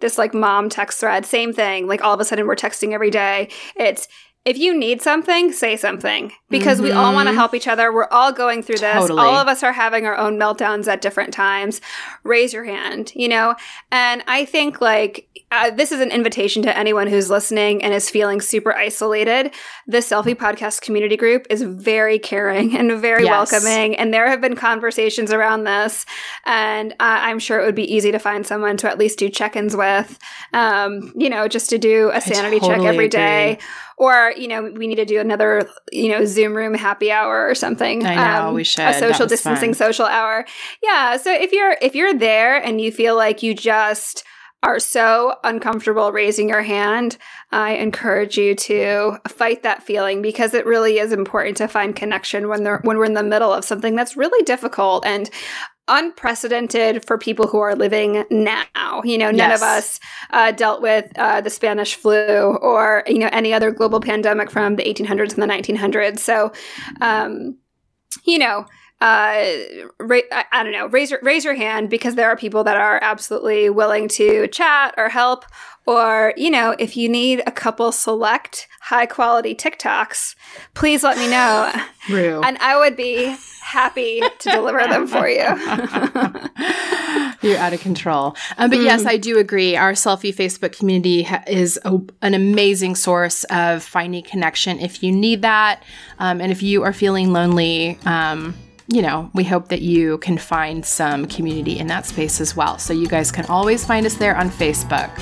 this like mom text thread, same thing. Like all of a sudden we're texting every day. It's if you need something, say something because mm-hmm. we all want to help each other. We're all going through this. Totally. All of us are having our own meltdowns at different times. Raise your hand, you know? And I think like uh, this is an invitation to anyone who's listening and is feeling super isolated. The Selfie Podcast community group is very caring and very yes. welcoming. And there have been conversations around this. And uh, I'm sure it would be easy to find someone to at least do check-ins with, um, you know, just to do a sanity totally check every day. Agree. Or, you know, we need to do another, you know, Zoom room happy hour or something. I know, um, we should. A social distancing fun. social hour. Yeah. So if you're if you're there and you feel like you just are so uncomfortable raising your hand, I encourage you to fight that feeling because it really is important to find connection when they're when we're in the middle of something that's really difficult and unprecedented for people who are living now. You know, none yes. of us uh, dealt with uh, the Spanish flu or, you know, any other global pandemic from the eighteen hundreds and the nineteen hundreds. So, um, you know, uh, ra- I, I don't know, raise your, raise your hand, because there are people that are absolutely willing to chat or help. Or, you know, if you need a couple select high quality TikToks, please let me know. Rue. And I would be happy to deliver them for you. You're out of control. Um, but mm. yes, I do agree. Our Selfie Facebook community ha- is a, an amazing source of finding connection if you need that. Um, and if you are feeling lonely, um, you know, we hope that you can find some community in that space as well. So you guys can always find us there on Facebook.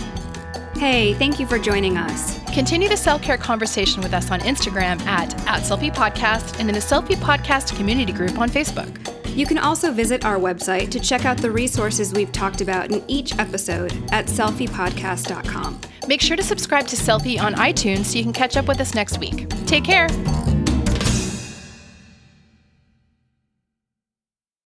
Hey, thank you for joining us. Continue the self-care conversation with us on Instagram at, at SelfiePodcast and in the Selfie Podcast community group on Facebook. You can also visit our website to check out the resources we've talked about in each episode at selfie podcast dot com. Make sure to subscribe to Selfie on iTunes so you can catch up with us next week. Take care.